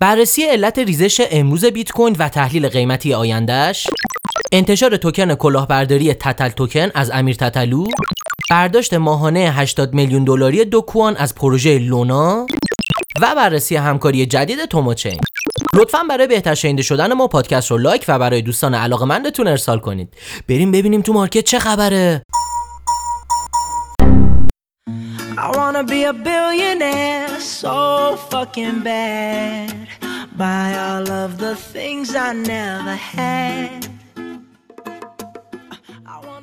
بررسی علت ریزش امروز بیت کوین و تحلیل قیمتی آیندهش، انتشار توکن کلاهبرداری تتل توکن از امیر تتلو، برداشت ماهانه 80 میلیون دلاری دو کوان از پروژه لونا و بررسی همکاری جدید توموچین. لطفاً برای بهتر شنیده شدن ما پادکست رو لایک و برای دوستان علاقه‌مندتون ارسال کنید. بریم ببینیم تو مارکت چه خبره. I wanna be a billionaire so fucking bad. Buy all of the things I never had.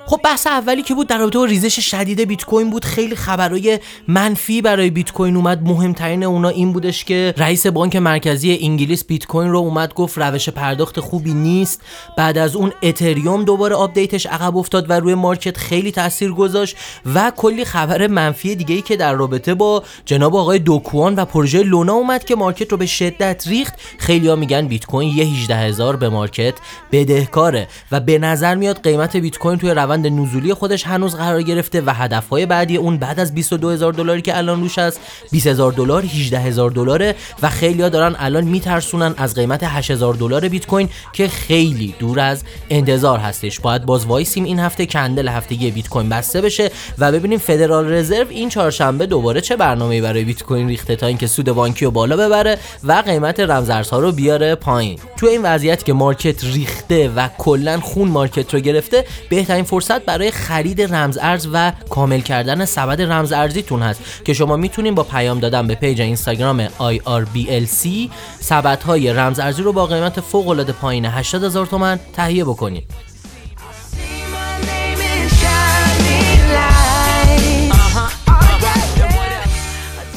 خب بحث اولی که بود در رابطه با ریزش شدید بیت کوین بود. خیلی خبرای منفی برای بیت کوین اومد. مهمترین اونا این بودش که رئیس بانک مرکزی انگلیس بیت کوین رو اومد گفت روش پرداخت خوبی نیست. بعد از اون اتریوم دوباره آپدیتش عقب افتاد و روی مارکت خیلی تاثیر گذاشت و کلی خبر منفی دیگه‌ای که در رابطه با جناب آقای دو کوان و پروژه لونا اومد که مارکت رو به شدت ریخت. خیلی‌ها میگن بیت کوین 18000 به مارکت بدهکاره و به نظر میاد قیمت بیت کوین توی روند نزولی خودش هنوز قرار گرفته و هدفهای بعدی اون بعد از 22000 دلاری که الان روش است 20000 دلار 18000 دلاره و خیلی‌ها دارن الان میترسونن از قیمت 8000 دلار بیت کوین که خیلی دور از انتظار هستش. باید باز وایسیم این هفته کندل هفتگی بیت کوین بسته بشه و ببینیم فدرال رزرو این چهارشنبه دوباره چه برنامه‌ای برای بیت کوین ریخته تا اینکه سود بانکی رو بالا ببره و قیمت رمزارزها رو بیاره پایین. تو این وضعیت که مارکت ریخته و کلا خون مارکت رو گرفته، بهترین فرصت برای خرید رمز ارز و کامل کردن سبد رمز ارزیتون هست که شما میتونین با پیام دادن به پیج اینستاگرام IRBLC سبدهای رمز ارزی رو با قیمت فوق العاده پایین 80000 تومان تهیه بکنید.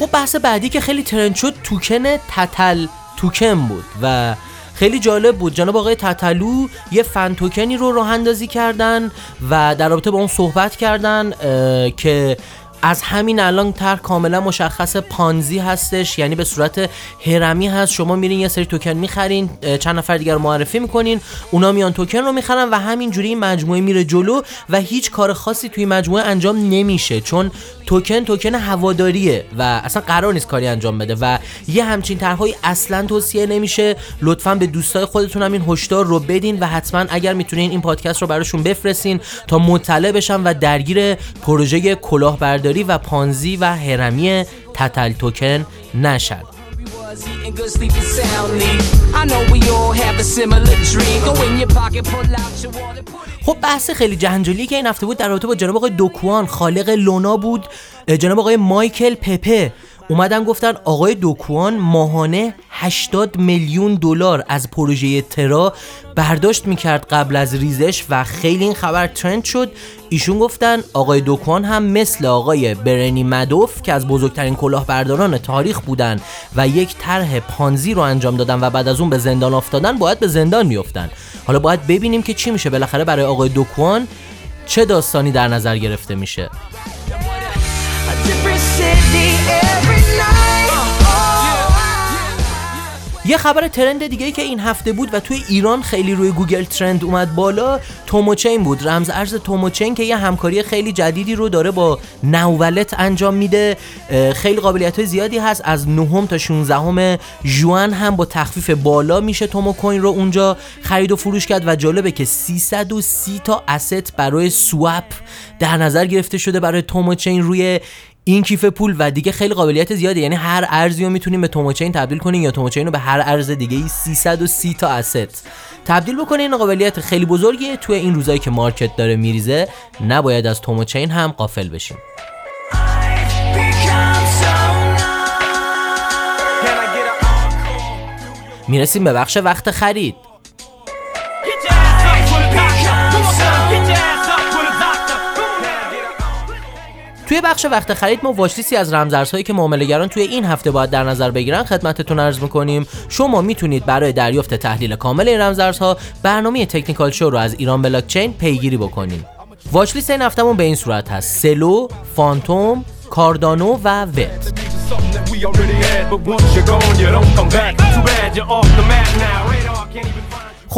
خب بحث بعدی که خیلی ترند شد توکن تتل توکن بود و خیلی جالب بود. جناب آقای تتلو یه فن توکنی رو راه اندازی کردن و در رابطه با اون صحبت کردن که از همین الان تر کاملا مشخص پانزی هستش، یعنی به صورت هرمی هست. شما میرین یه سری توکن میخرین، چند نفر دیگر رو معرفی میکنین، اونا میان توکن رو میخرن و همینجوری این مجموعه میره جلو و هیچ کار خاصی توی مجموعه انجام نمیشه چون توکن هواداریه و اصلا قرار نیست کاری انجام بده و یه همچین طرحهایی اصلا توصیه نمیشه. لطفاً به دوستای خودتون هم این هشدار رو بدین و حتما اگر میتونین این پادکست رو براشون بفرستین تا مطلع بشن و درگیر پروژه کلاهبرداری و پانزی و هرمی تتل توکن نشد. خب بحث خیلی جنجالی که این هفته بود در رابطه با جناب آقای دو کوان خالق لونا بود. جناب آقای مایکل پپه اومدن گفتن آقای دو کوان ماهانه 80 میلیون دلار از پروژه ترا برداشت میکرد قبل از ریزش و خیلی این خبر ترند شد. ایشون گفتن آقای دو کوان هم مثل آقای برنی مدوف که از بزرگترین کلاهبرداران تاریخ بودن و یک طرح پانزی رو انجام دادن و بعد از اون به زندان افتادن باید به زندان میافتن. حالا باید ببینیم که چی میشه بالاخره برای آقای دو کوان چه داستانی در نظر گرفته میشه. یه خبر ترند دیگه که این هفته بود و توی ایران خیلی روی گوگل ترند اومد بالا توموچین بود. رمز ارز توموچین که یه همکاری خیلی جدیدی رو داره با نوولت انجام میده. خیلی قابلیت‌های زیادی هست. از 9 تا 16 ژوئن هم با تخفیف بالا میشه توموکوین رو اونجا خرید و فروش کرد و جالبه که 330 تا asset برای سواب در نظر گرفته شده برای توموچین روی این کیف پول و دیگه خیلی قابلیت زیاده، یعنی هر ارزی رو میتونین به توموچین تبدیل کنین یا توموچین رو به هر ارز دیگه‌ای 330 تا اسست تبدیل بکنین. قابلیت خیلی بزرگیه. توی این روزایی که مارکت داره میریزه نباید از توموچین هم غافل بشیم. میرسیم به بخش وقت خرید. توی بخش وقت خرید ما واچلیستی از رمزارزهایی که معامله‌گران توی این هفته باید در نظر بگیرن خدمتتون عرض می‌کنیم. شما میتونید برای دریافت تحلیل کامل این رمزارزها برنامه تکنیکال شو رو از ایران بلاکچین پیگیری بکنید. واچلیست این هفتهمون به این صورت هست: سلو، فانتوم، کاردانو و وت.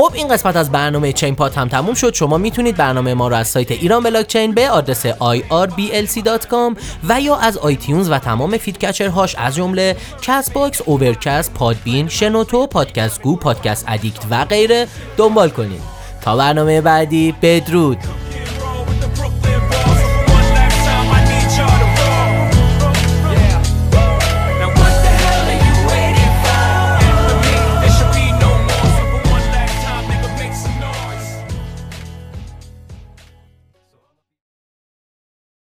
خب این قسمت از برنامه چین پاد هم تموم شد. شما میتونید برنامه ما رو از سایت ایران بلاکچین به آدرس irblc.com و یا از آیتیونز و تمام فیدکچر هاش از جمله کست باکس، اوورکست، پادبین، شنوتو، پادکست گو، پادکست ادیکت و غیره دنبال کنید. تا برنامه بعدی، بدرود.